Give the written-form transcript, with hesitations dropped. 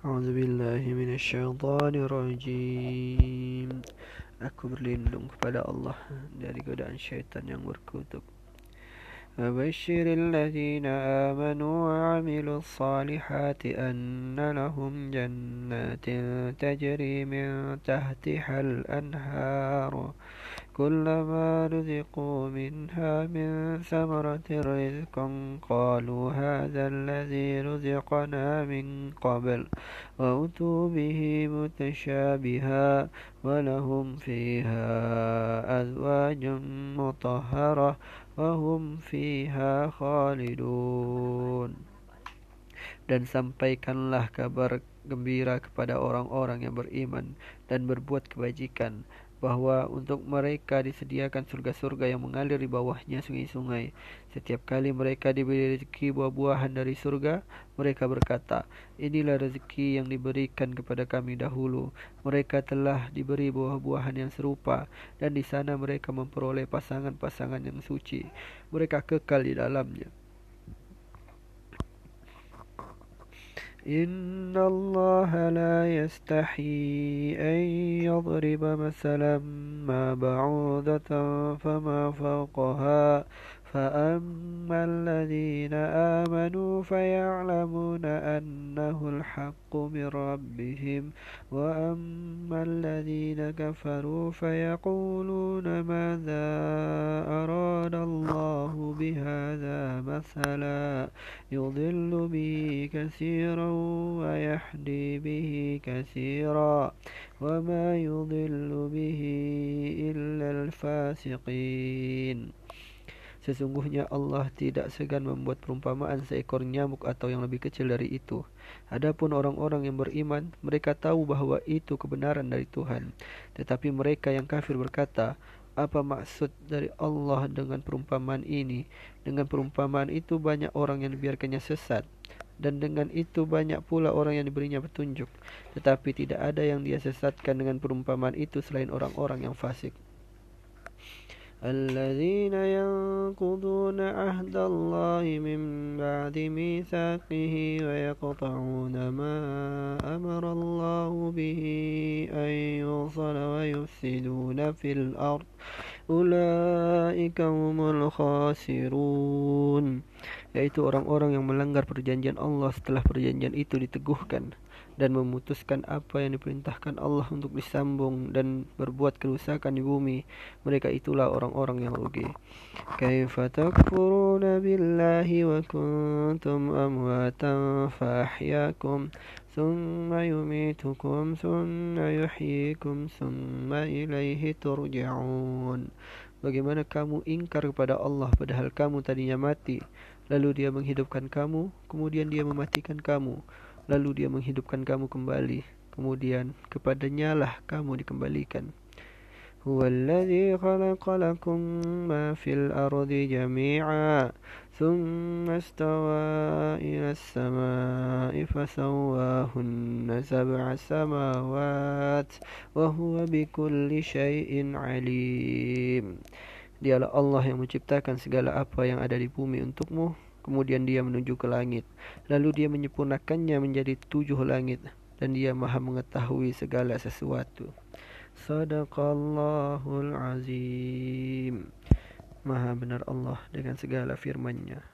A'udzu billahi minasyaitonir rajim. Aku berlindung kepada Allah dari godaan syaitan yang berkutuk. Wa basyiril ladzina amanu wa 'amilus shalihati anna lahum jannatin tajri min tahtihal anharu kullama ruziqu minha min samaratir rizqan qalu hadza alladzi ruziqana min qabl wa utu bihi mutashabiha wa lahum fiha azwajun mutahharah wa hum fiha khalidun. Dan sampaikanlah kabar gembira kepada orang-orang yang beriman dan berbuat kebajikan, bahwa untuk mereka disediakan surga-surga yang mengalir di bawahnya sungai-sungai. Setiap kali mereka diberi rezeki buah-buahan dari surga, mereka berkata, inilah rezeki yang diberikan kepada kami dahulu. Mereka telah diberi buah-buahan yang serupa, dan di sana mereka memperoleh pasangan-pasangan yang suci. Mereka kekal di dalamnya. Inna Allah la yastahi an yadriba masalan ma ba'udatan fama fawqaha فَأَمَّا الَّذِينَ آمَنُوا فَيَعْلَمُونَ أَنَّهُ الْحَقُّ مِنْ رَبِّهِمْ وَأَمَّا الَّذِينَ كَفَرُوا فَيَقُولُونَ مَاذَا أَرَادَ اللَّهُ بِهَذَا مَثَلًا يُضِلُّ بِهِ كَثِيرًا وَيَهْدِي بِهِ كَثِيرًا وَمَا يُضِلُّ بِهِ إِلَّا الْفَاسِقِينَ. Sesungguhnya Allah tidak segan membuat perumpamaan seekor nyamuk atau yang lebih kecil dari itu. Adapun orang-orang yang beriman, mereka tahu bahwa itu kebenaran dari Tuhan. Tetapi mereka yang kafir berkata, apa maksud dari Allah dengan perumpamaan ini? Dengan perumpamaan itu banyak orang yang dibiarkannya sesat, dan dengan itu banyak pula orang yang diberinya petunjuk. Tetapi tidak ada yang dia sesatkan dengan perumpamaan itu selain orang-orang yang fasik. الذين ينقضون عهد الله من بعد ميثاقه ويقطعون ما أمر الله به أن يوصل ويفسدون في الأرض أولئك هم الخاسرون. Yaitu orang-orang yang melanggar perjanjian Allah setelah perjanjian itu diteguhkan, dan memutuskan apa yang diperintahkan Allah untuk disambung, dan berbuat kerusakan di bumi. Mereka itulah orang-orang yang rugi. Kaifa takfuruna billahi wa kuntum amwatan fahyakum summa yumitukum summa yuhyikum summa ilaihi turja'un. Bagaimana kamu ingkar kepada Allah padahal kamu tadinya mati, lalu dia menghidupkan kamu, kemudian dia mematikan kamu, lalu dia menghidupkan kamu kembali, kemudian kepadanya lah kamu dikembalikan. Huwallazi khalaqalakum ma fil ardi jami'a thumma istawa ila as-sama'i fasawwahunna sab'a samawat wa huwa bikulli syai'in 'alim. Dialah Allah yang menciptakan segala apa yang ada di bumi untukmu, kemudian dia menuju ke langit, lalu dia menyempurnakannya menjadi 7 langit, dan dia maha mengetahui segala sesuatu. Sadaqallahul azim. Maha benar Allah dengan segala firman-Nya.